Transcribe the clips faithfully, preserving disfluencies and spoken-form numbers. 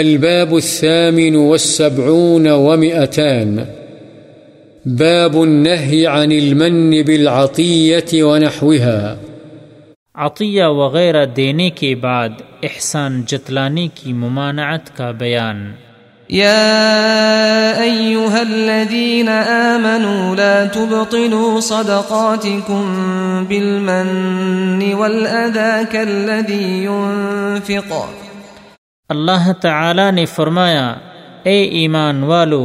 الباب الثامن والسبعون ومئتان باب النهي عن المن بالعطية ونحوها. عطیہ وغیرہ دینے کے بعد احسان جتلانے کی ممانعت کا بیان. يا أيها الذين آمنوا لا تبطلوا صدقاتكم بالمن والأذى كالذي ينفق. اللہ تعالی نے فرمایا، اے ایمان والو،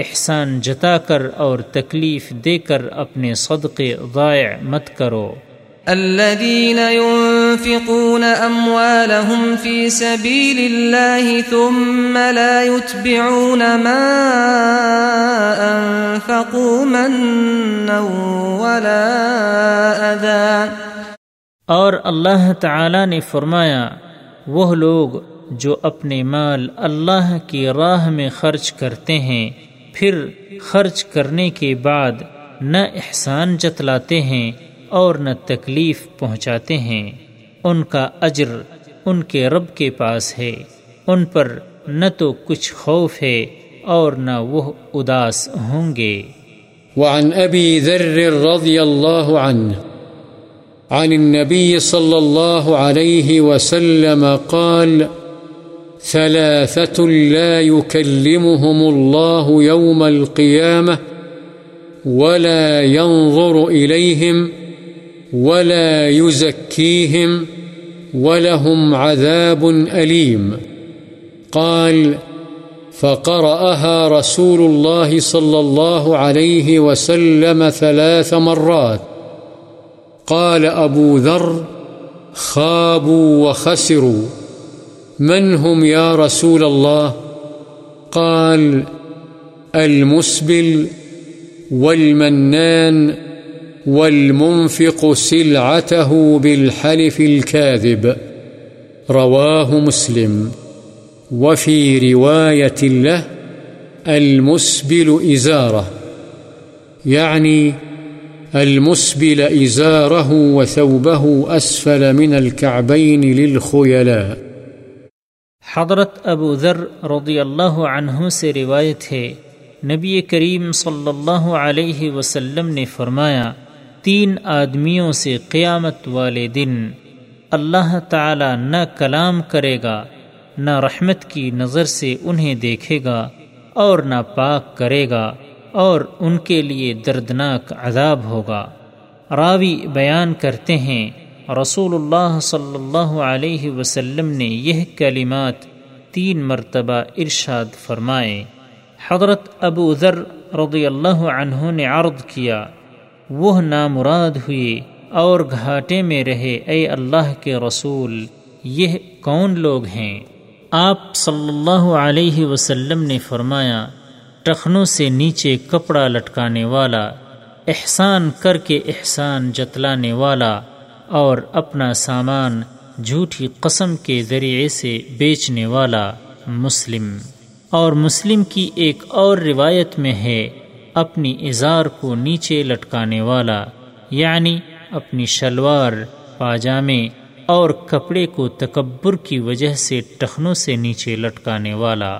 احسان جتا کر اور تکلیف دے کر اپنے صدقے ضائع مت کرو. الذين ينفقون أموالهم في سبيل الله ثم لا يتبعون ما أنفقوا منا ولا أذى. اور اللہ تعالی نے فرمایا، وہ لوگ جو اپنے مال اللہ کی راہ میں خرچ کرتے ہیں، پھر خرچ کرنے کے بعد نہ احسان جتلاتے ہیں اور نہ تکلیف پہنچاتے ہیں، ان کا اجر ان کے رب کے پاس ہے، ان پر نہ تو کچھ خوف ہے اور نہ وہ اداس ہوں گے. وعن ابی ذر رضی اللہ عنہ عن النبی صلی اللہ علیہ وسلم قال ثلاثة لا يكلمهم الله يوم القيامة ولا ينظر إليهم ولا يزكيهم ولهم عذاب أليم. قال فقرأها رسول الله صلى الله عليه وسلم ثلاث مرات. قال أبو ذر خابوا وخسروا. من هم يا رسول الله؟ قال المسبل والمنان والمنفق سلعته بالحلف الكاذب. رواه مسلم. وفي رواية له المسبل إزاره، يعني المسبل إزاره وثوبه أسفل من الكعبين للخيلاء. حضرت ابو ذر رضی اللہ عنہ سے روایت ہے، نبی کریم صلی اللہ علیہ وسلم نے فرمایا، تین آدمیوں سے قیامت والے دن اللہ تعالی نہ کلام کرے گا، نہ رحمت کی نظر سے انہیں دیکھے گا اور نہ پاک کرے گا، اور ان کے لیے دردناک عذاب ہوگا. راوی بیان کرتے ہیں، رسول اللہ صلی اللہ علیہ وسلم نے یہ کلمات تین مرتبہ ارشاد فرمائے. حضرت ابو ذر رضی اللہ عنہ نے عرض کیا، وہ نامراد ہوئے اور گھاٹے میں رہے. اے اللہ کے رسول، یہ کون لوگ ہیں؟ آپ صلی اللہ علیہ وسلم نے فرمایا، ٹخنوں سے نیچے کپڑا لٹکانے والا، احسان کر کے احسان جتلانے والا، اور اپنا سامان جھوٹی قسم کے ذریعے سے بیچنے والا. مسلم. اور مسلم کی ایک اور روایت میں ہے، اپنی ازار کو نیچے لٹکانے والا، یعنی اپنی شلوار، پاجامے اور کپڑے کو تکبر کی وجہ سے ٹخنوں سے نیچے لٹکانے والا.